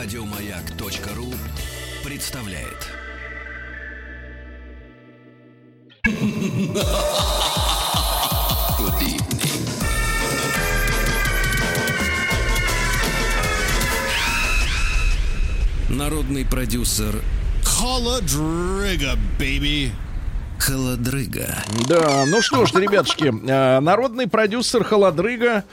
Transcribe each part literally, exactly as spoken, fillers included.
Радиомаяк.ру представляет. Good evening. Народный продюсер Холодрыга, baby. Холодрыга. Да, ну что ж, ребятушки, народный продюсер Холодрыга.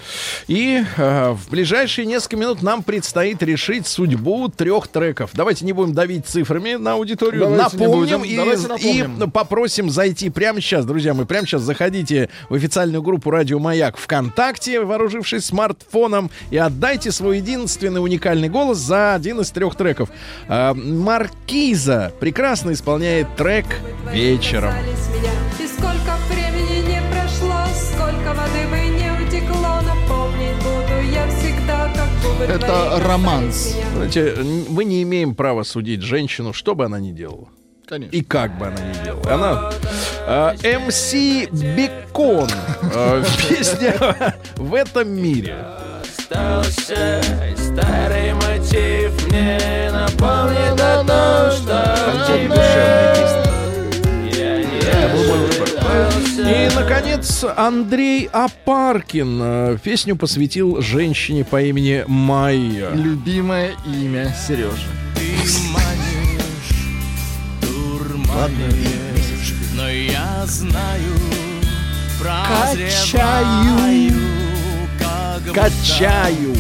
И э, в ближайшие несколько минут нам предстоит решить судьбу трех треков. Давайте не будем давить цифрами на аудиторию. Давайте напомним и, напомним и попросим зайти прямо сейчас, друзья мои. Прямо сейчас заходите в официальную группу Радио Маяк ВКонтакте, вооружившись смартфоном, и отдайте свой единственный уникальный голос за один из трех треков. Э, Маркиза прекрасно исполняет трек «Вечером». И сколько времени не прошло, сколько воды бы не утекло, напомнить буду я всегда, как губы. Это романс. Знаете, мы не имеем права судить женщину, что бы она ни делала. Конечно. И как бы она ни делала. Она э, МС Бекон. Э, песня «В этом мире». Остался старый мотив, мне напомнит о том, что тебе... И, наконец, Андрей Апаркин песню посвятил женщине по имени Майя. Любимое имя Сережи. Но я знаю, прозреваю, качаю.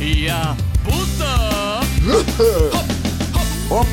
Я будто... Оп!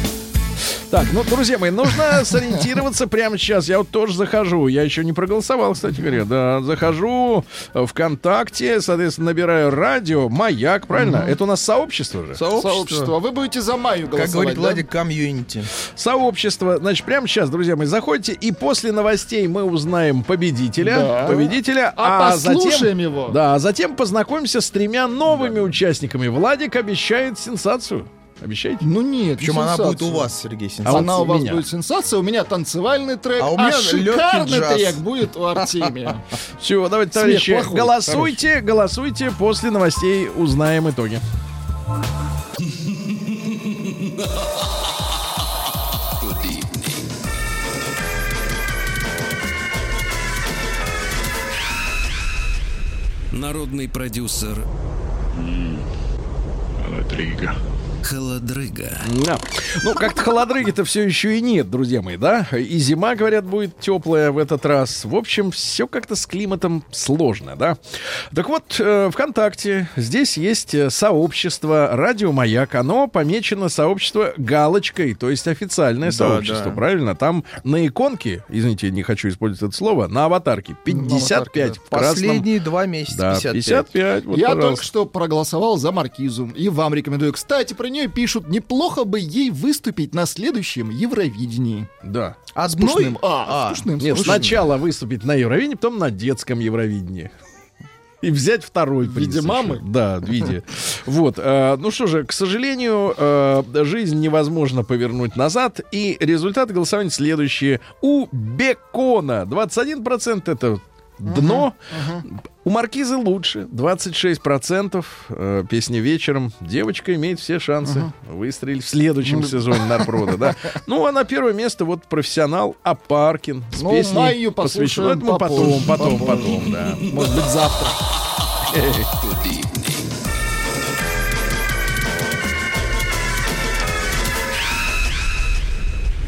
Так, ну, друзья мои, нужно сориентироваться прямо сейчас. Я вот тоже захожу. Я еще не проголосовал, кстати говоря. Да, захожу ВКонтакте, соответственно, набираю радио, маяк, правильно? Mm-hmm. Это у нас сообщество же. Сообщество. сообщество. А вы будете за Майю голосовать, как говорит Владик, да? Комьюнити. Сообщество. Значит, прямо сейчас, друзья мои, заходите, и после новостей мы узнаем победителя. Да. Победителя. А, а послушаем затем, его. Да, а затем познакомимся с тремя новыми да. участниками. Владик обещает сенсацию. Обещаете? Ну нет. Причем она будет у вас, Сергей, сенсация. Она у вас меня. Будет сенсация. У меня танцевальный трек, а, у меня а шикарный трек будет у Артемия. Все, давайте, товарищи, голосуйте, голосуйте. После новостей узнаем итоги. Народный продюсер Холодрыга. Холодрыга. Да. Ну, как-то холодрыги-то все еще и нет, друзья мои, да? И зима, говорят, будет теплая в этот раз. В общем, все как-то с климатом сложно, да? Так вот, ВКонтакте здесь есть сообщество «Радио Маяк». Оно помечено сообщество галочкой, то есть официальное да, сообщество, да. правильно? Там на иконке, извините, не хочу использовать это слово, на аватарке пятьдесят пять. На последние красном... два месяца да, пятьдесят пять. пятьдесят пять вот, я пожалуйста. Только что проголосовал за Маркизу. И вам рекомендую. Кстати, при ней пишут, неплохо бы ей выступить на следующем Евровидении. Да. А с пушным. А, а, с пушным. Нет, сначала выступить на Евровидении, потом на детском Евровидении. И взять второй приз. В виде мамы? Да, в виде. Вот. Э, ну что же, к сожалению, э, жизнь невозможно повернуть назад. И результаты голосования следующие. У Бекона двадцать один процент это дно. Uh-huh, uh-huh. У Маркизы лучше, двадцать шесть процентов. Э, песня «Вечером». Девочка имеет все шансы uh-huh. выстрелить в следующем uh-huh. сезоне Нарпрода, да. Ну, а на первое место вот профессионал Апаркин с ну, песней. Майю послушаем этому потом, потом, попозже. потом, да. Может быть, завтра.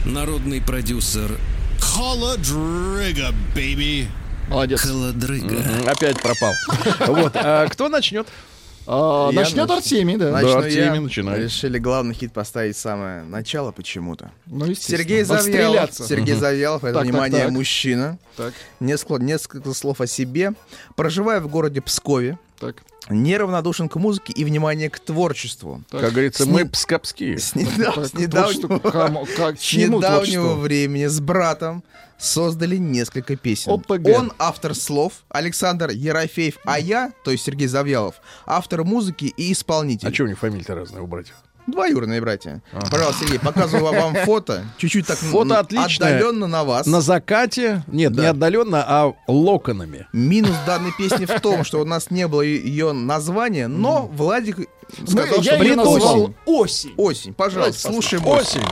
Народный продюсер Холодрыга, baby. Молодец. Холодрыга. Опять пропал. Вот. А кто начнет? А, начнет нач... Артемий, да. Начну да, Артемий начинает. Решили главный хит поставить самое начало почему-то. Ну, Сергей Завьялов. Сергей угу. Завьялов, это, так, внимание, так, так. мужчина. Так. Несколько, несколько слов о себе. Проживая в городе Пскове, так. неравнодушен к музыке и, внимание, к творчеству. Так. Как говорится, с мы пскапские. С, недав... с недавнего, как... с недавнего времени с братом создали несколько песен. ОПГ. Он автор слов, Александр Ерофеев, а я, то есть Сергей Завьялов, автор музыки и исполнитель. А что у них фамилии-то разные у братьев? Двоюродные братья. Ага. Пожалуйста, Сергей, показываю вам фото. Чуть-чуть так фото отличное, отдаленно на вас. На закате. Нет, да. не отдаленно, а локонами. Минус данной песни в том, что у нас не было ее названия, но Владик сказал, ну, что я назвал осень. Осень, пожалуйста, слушаем осень. осень.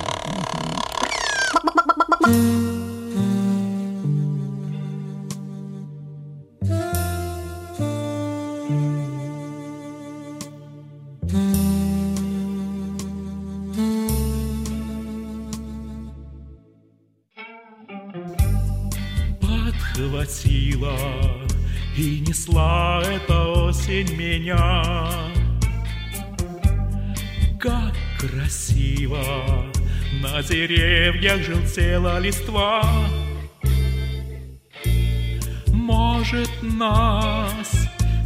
И несла эта осень меня, как красиво на деревьях желтела листва. Может, нас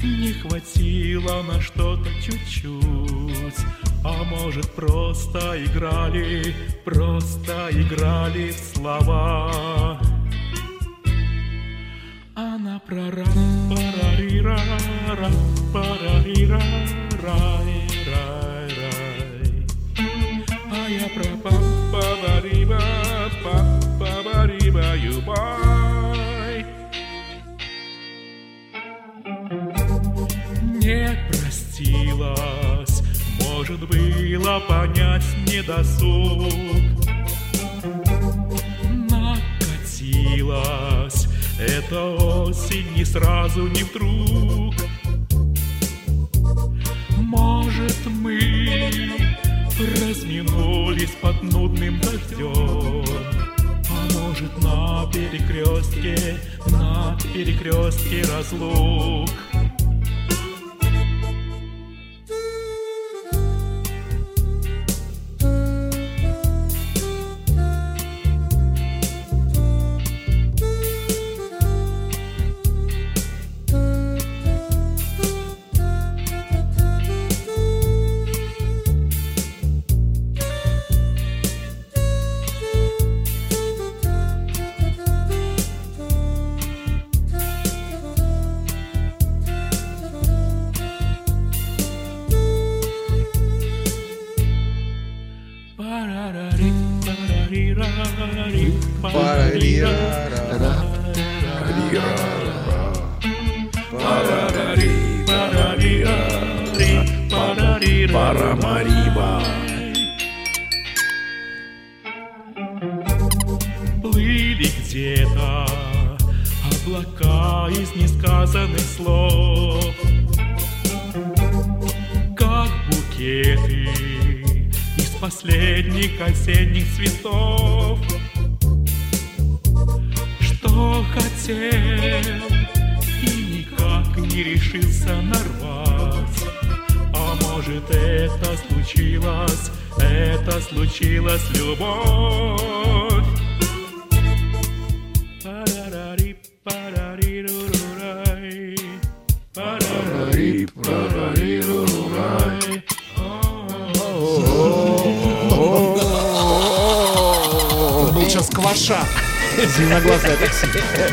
не хватило на что-то чуть-чуть, а может, просто играли, просто играли в слова. Она прора, парарира, ра, парарира, рай, рай, рай. А я про папа бариба, папа бариба, юбай. Не простилась, может, было понять недосуг. Накатилась эта осень не сразу, не вдруг. Может, мы разминулись под нудным дождем, а может, на перекрестке, на перекрестке разлук.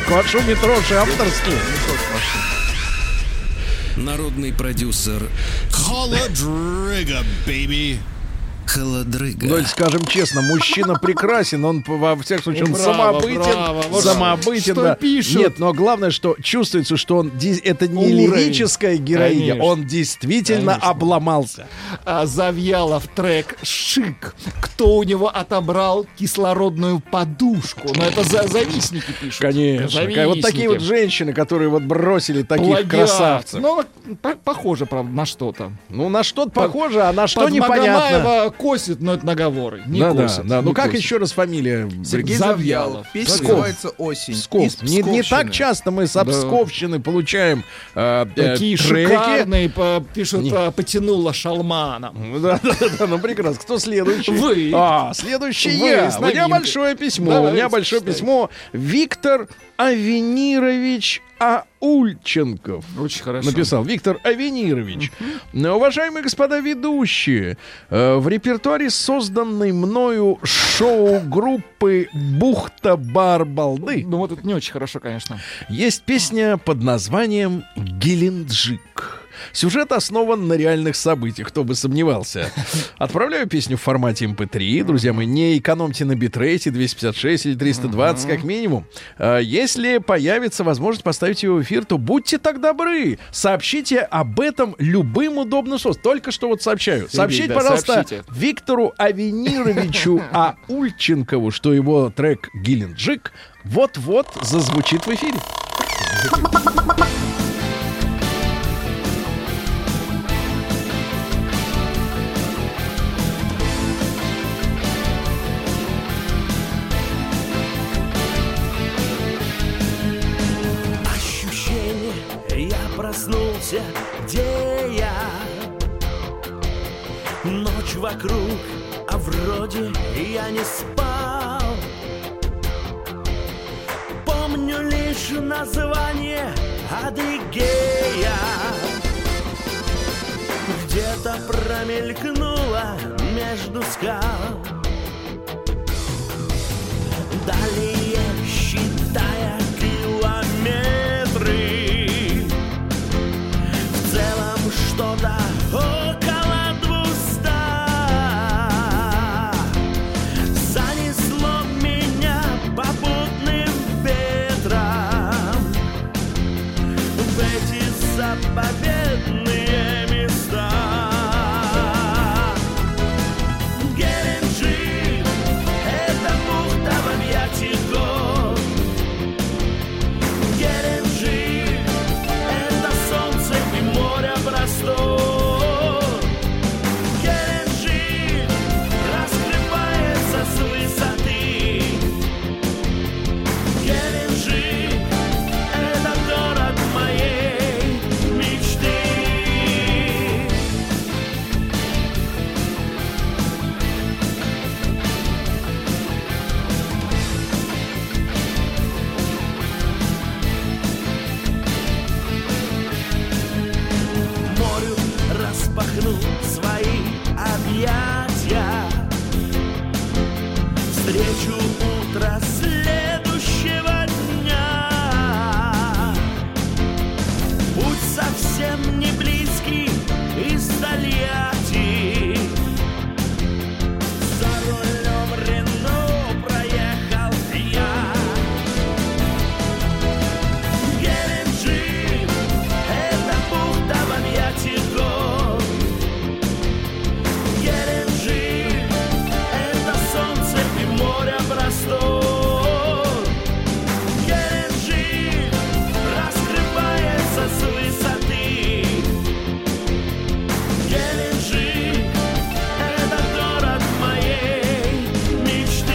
Квашу метроши авторские. Народный продюсер Холодрыга, бейби. Холодрыга. Давайте скажем честно, мужчина прекрасен, он во всех случаях он самобытен, браво, самобытен. Да. Нет, но главное, что чувствуется, что он это не уровень. Лирическая героиня, конечно, он действительно конечно. обломался. А Завьялов трек «Шик». Кто у него отобрал кислородную подушку? Но это за завистники пишут. Конечно. Завистники. Вот такие вот женщины, которые вот бросили таких Плагиат. красавцев. Ну, похоже, правда, на что-то. Ну, на что-то По- похоже, а на что непонятно. Косит, но это наговоры. Не да, косит. Да, да. Ну как косит. Еще раз фамилия? Сергей Завьялов. Песня называется «Осень». Псков. Не, не так часто мы с Псковщины да. получаем э, такие э, шикарные. По, пишут, не. потянула шалманом. Да, да, да, ну прекрасно. Кто следующий? Вы. А, следующий Вы, я. У меня большое письмо. Давай, у меня большое читайте. письмо. Виктор Авенирович Аульченков Очень хорошо. написал. Виктор Авенирович. Uh-huh. Уважаемые господа ведущие, в репертуаре созданной мною шоу-группы «Бухта Бар Балды». Ну вот это не очень хорошо, конечно. Есть песня под названием «Геленджик». Сюжет основан на реальных событиях, кто бы сомневался. Отправляю песню в формате эм пэ три. Друзья мои, не экономьте на битрейте двести пятьдесят шесть или триста двадцать, как минимум. Если появится возможность поставить ее в эфир, то будьте так добры. Сообщите об этом любым удобным способом. Только что вот сообщаю. Сообщите, да, пожалуйста, сообщите Виктору Авенировичу Аульченкову, что его трек «Геленджик» вот-вот зазвучит в эфире. Ощущение, я проснулся, где я? Ночь вокруг, а вроде я не спал. Помню лишь название Адыгея. Где-то промелькнула между скал. Далее, считая километры, в целом что-то около двуста. Занесло меня попутным ветром в эти заповедные места. Геленджик — это бухта в объятии гор. Геленджик — это солнце и море простор. Свои объятия, встречу утро следующего дня. Путь совсем не близкий из Тольятти. За рулем Рено проехал я. Геленджик — это бухта в объятии гор. Геленджик раскрывается с высоты. Геленджик — это город моей мечты.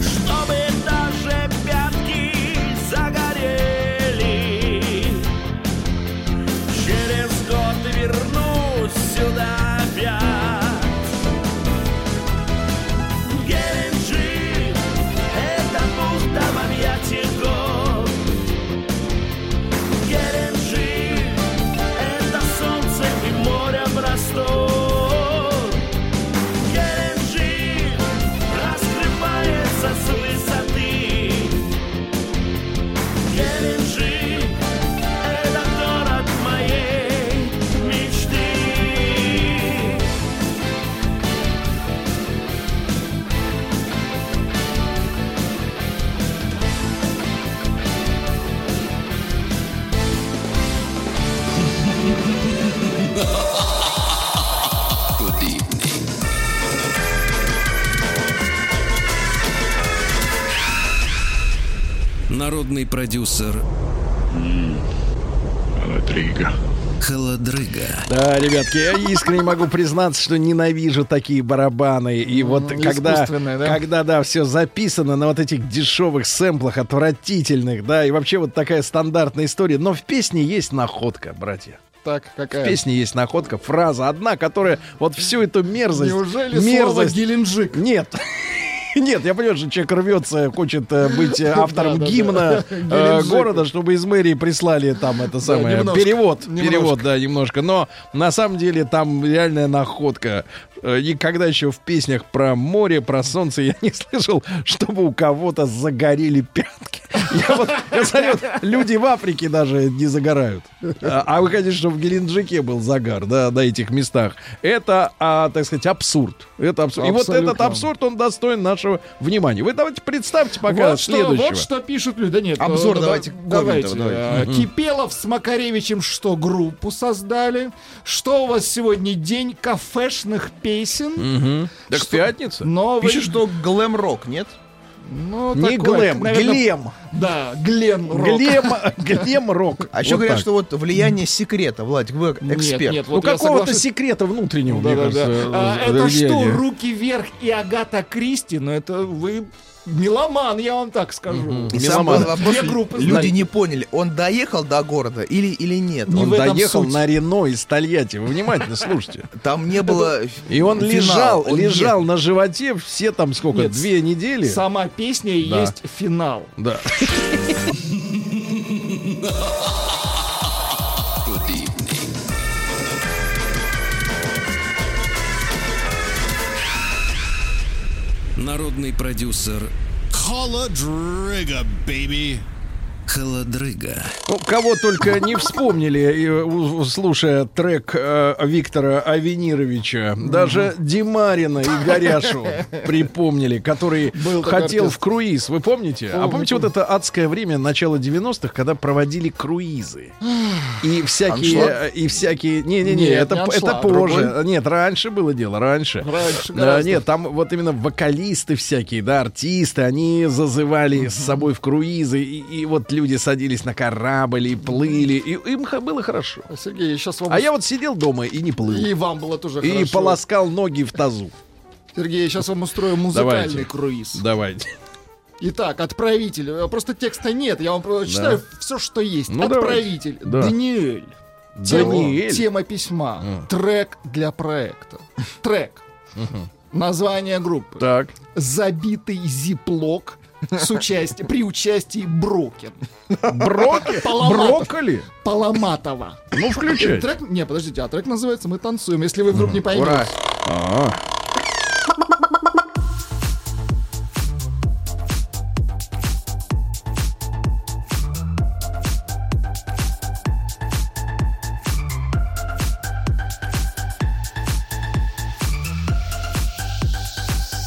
Чтобы даже пятки загорели, через год вернусь сюда опять. Геленджик — это бухта в объятии гор. Геленджик — это солнце и море простор. Народный продюсер Холодрыга. Холодрыга. Да, ребятки, я искренне могу признаться, что ненавижу такие барабаны. И вот когда, да? когда, да, все записано на вот этих дешевых сэмплах, отвратительных, да, и вообще вот такая стандартная история. Но в песне есть находка, братья. Так, какая? В песне есть находка, фраза одна, которая вот всю эту мерзость... Неужели мерзость... слово «Геленджик»? Нет. Нет, я понимаю, что человек рвется, хочет быть автором гимна города, чтобы из мэрии прислали там это самое перевод, перевод, да, немножко. Но на самом деле там реальная находка. Никогда еще в песнях про море, про солнце я не слышал, чтобы у кого-то загорели пятки. Я вот, я смотрю, люди в Африке даже не загорают. А, а вы хотите, чтобы в Геленджике был загар, да, на этих местах. Это, а, так сказать, абсурд. Это абсурд. И вот этот абсурд, он достоин нашего внимания. Вы давайте представьте пока вот следующего. Что, вот что пишут люди. Да нет, обзор, ну, давайте. давайте, давайте. А, Кипелов с Макаревичем что, группу создали? Что у вас сегодня день кафешных песен? Угу. Так что, пятница. Новый... Пишет, что глэм-рок, нет? Ну, не такой, глэм, наверное, глем. Да, глем-рок. Глем-рок. А еще вот говорят, так. что вот влияние секрета, Владик, вы эксперт. Нет, нет, вот ну какого-то соглаш... секрета внутреннего, да, мне да, кажется. Да. А, это влияние. Что, «Руки вверх» и «Агата Кристи»? Ну это вы... Меломан, я вам так скажу. И сам вопрос, люди не поняли, он доехал до города или, или нет? Не он доехал суть. На Рено из Тольятти. Вы внимательно слушайте. Там не было. И он финал, лежал, он лежал на животе все там сколько? Нет, две недели. Сама песня и да. есть финал. Да. Народный продюсер Холодрыга, бейби. Холодрыга. Ну, кого только не вспомнили, слушая трек э, Виктора Авенировича. Mm-hmm. Даже Димарина и Горяшу припомнили, который был хотел в круиз. Вы помните? О, а помните вот это адское время начала девяностых, когда проводили круизы? И всякие... И всякие... Не-не-не, нет, это, не это позже. Другой? Нет, раньше было дело, раньше. Раньше, а, нет, там вот именно вокалисты всякие, да, артисты, они зазывали mm-hmm. с собой в круизы, и, и вот люди садились на корабль и плыли, и им было хорошо. Сергей, сейчас вам... А я вот сидел дома и не плыл. И вам было тоже и хорошо. И полоскал ноги в тазу. Сергей, я сейчас вам устрою музыкальный давайте, круиз. Давайте. Итак, отправитель. Просто текста нет, я вам да. читаю все, что есть. Ну, отправитель. Да. Даниэль. Даниэль. Тема, тема письма. А. Трек для проекта. Трек. Угу. Название группы. Так. Забитый зиплок. С участием, при участии Брокен. Брокен? Брокколи? Поломатова. Ну, включай. Трек, не, подождите, а трек называется «Мы танцуем», если вы вдруг не поймете. Ура. А-а-а.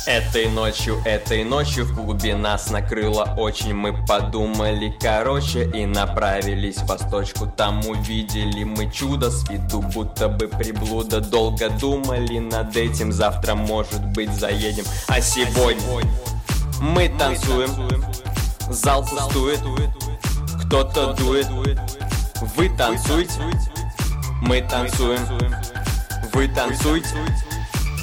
Этой ночью, этой ночью в клубе нас накрыло очень. Мы подумали короче и направились в восточку. Там увидели мы чудо, с виду будто бы приблуда. Долго думали над этим, завтра может быть заедем. А сегодня мы танцуем, зал пустует, кто-то дует. Вы танцуете, мы танцуем, вы танцуете.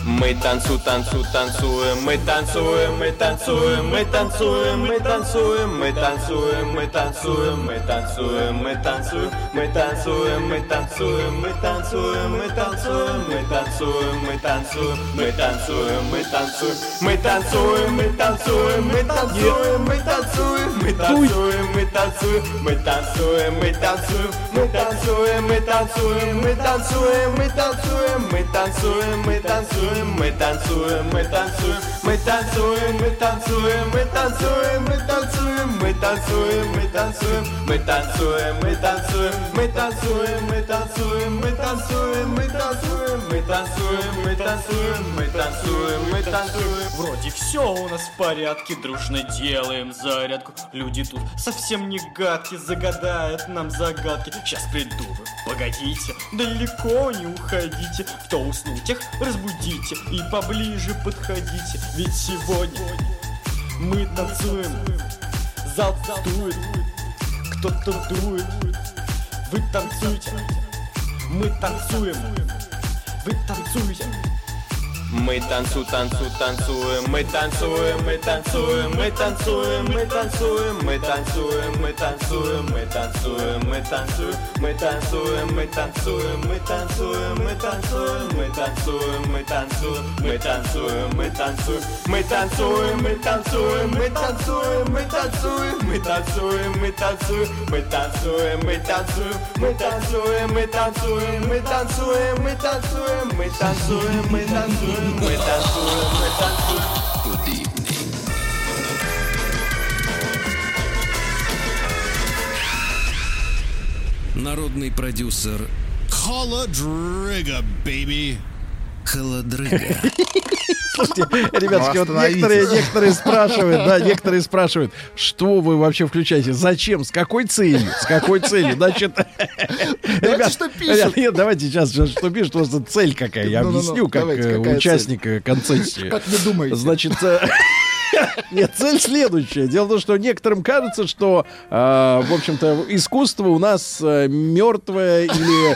Мы танцу, танцу, танцуем, мы танцуем, мы танцуем, мы танцуем, мы танцуем, мы танцуем, мы танцуем, мы танцуем, мы танцуем, мы танцуем, мы танцуем, мы танцуем, мы танцуем, мы танцуем, мы танцуем, мы танцуем, мы танцуем, мы танцуем, мы танцуем, мы танцуем, мы танцуем, мы танцуем, мы танцуем, мы танцуем, мы танцуем, мы танцуем, мы танцуем, мы танцуем, мы танцуем, мы танцуем, мы танцуем. Мы танцуем, мы танцуем, мы танцуем, мы танцуем, мы танцуем, мы танцуем, мы танцуем, мы танцуем, мы танцуем, мы танцуем, мы танцуем, мы танцуем, мы танцуем, мы танцуем, мы танцуем, мы танцуем, мы танцуем, мы танцуем. Вроде все у нас в порядке, дружно делаем зарядку. Люди тут совсем не гадки, загадают нам загадки. Сейчас приду, погодите, далеко не уходите. Кто уснул, тех разбудите. И поближе подходите, ведь сегодня мы танцуем, зал дует, кто-то дует, вы танцуете, Мы танцуем, вы танцуете. Мы танцу, танцу, танцуем, мы танцуем, мы танцуем, мы танцуем, мы танцуем, мы танцуем, мы танцуем, мы танцуем, мы танцуем, мы танцуем, мы танцуем, мы танцуем, мы танцуем, мы танцуем, мы танцуем, мы танцуем, мы танцуем, мы танцуем, мы танцуем, мы танцуем, мы танцуем, мы танцуем, мы танцуем, мы танцуем, мы танцуем, мы танцуем, мы танцуем, мы танцуем, мы танцуем, мы танцуем, мы танцуем. Мы танцуем, мы танцуем. Народный продюсер Холодрыга, бейби. Холодрыга. Слушайте, ребятки, вот некоторые, некоторые спрашивают, да, некоторые спрашивают, что вы вообще включаете, зачем, с какой целью, с какой целью, значит, ребят, что пишут? Нет, давайте сейчас, что пишут, просто цель какая, я объясню, как участник концессии. Как вы думаете? Значит... Нет, цель следующая. Дело в том, что некоторым кажется, что, э, в общем-то, искусство у нас э, мертвое или,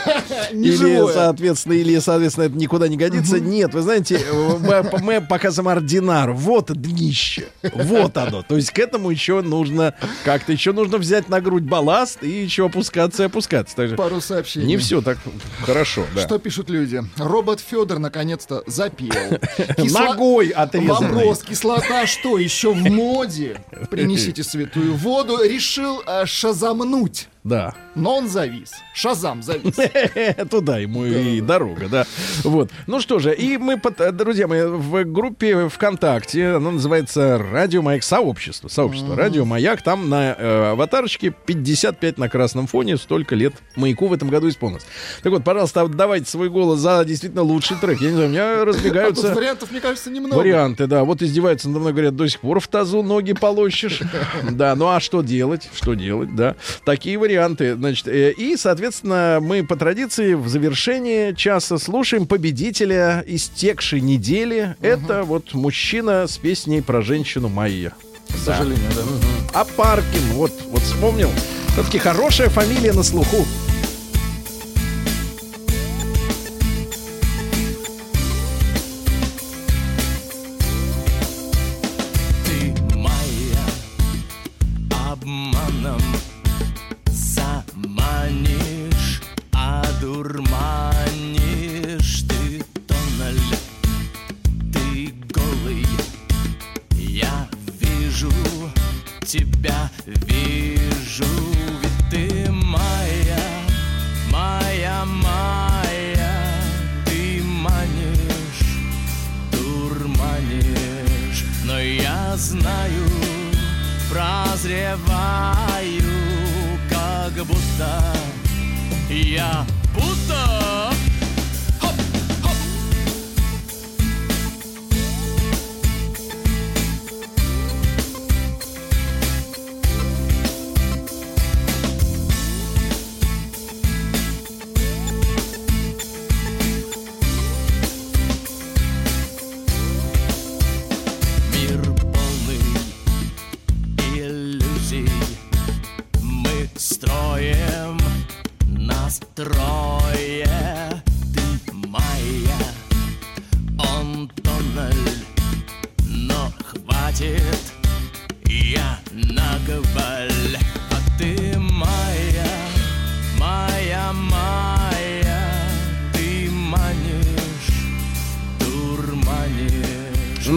или, соответственно, или, соответственно, это никуда не годится. Угу. Нет, вы знаете, мы, мы показываем ординар. Вот днище. Вот оно. То есть к этому еще нужно как-то еще нужно взять на грудь балласт и еще опускаться и опускаться. Так же, пару сообщений. Не все так хорошо. Да. Что пишут люди? Робот Федор наконец-то запел. Кисло... Ногой отрезанный. Вопрос, кислота, что? Что еще в моде? Принесите святую воду. Решил э, шазамнуть. Да. Но он завис. Шазам завис. Туда ему и дорога, да. Вот. Ну что же, и мы, друзья мои, в группе ВКонтакте, она называется Радиомаяк сообщество. Сообщество Радиомаяк. Там на аватарочке пятьдесят пять на красном фоне. Столько лет маяку в этом году исполнилось. Так вот, пожалуйста, отдавайте свой голос за действительно лучший трек. Я не знаю, у меня разбегаются... Вариантов, мне кажется, немного. Варианты, да. Вот издеваются надо мной, говорят, до сих пор в тазу ноги полощешь. Да, ну а что делать? Что делать, да. Такие варианты. Варианты, значит, и, соответственно, мы по традиции в завершении часа слушаем победителя истекшей недели. Угу. Это вот мужчина с песней про женщину Майя. К да. сожалению, да. Угу. Апаркин, вот, вот вспомнил. Все-таки хорошая фамилия на слуху.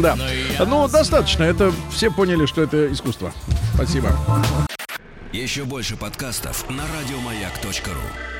Да. Ну, достаточно. Это все поняли, что это искусство. Спасибо. Еще больше подкастов на радиомаяк точка ру.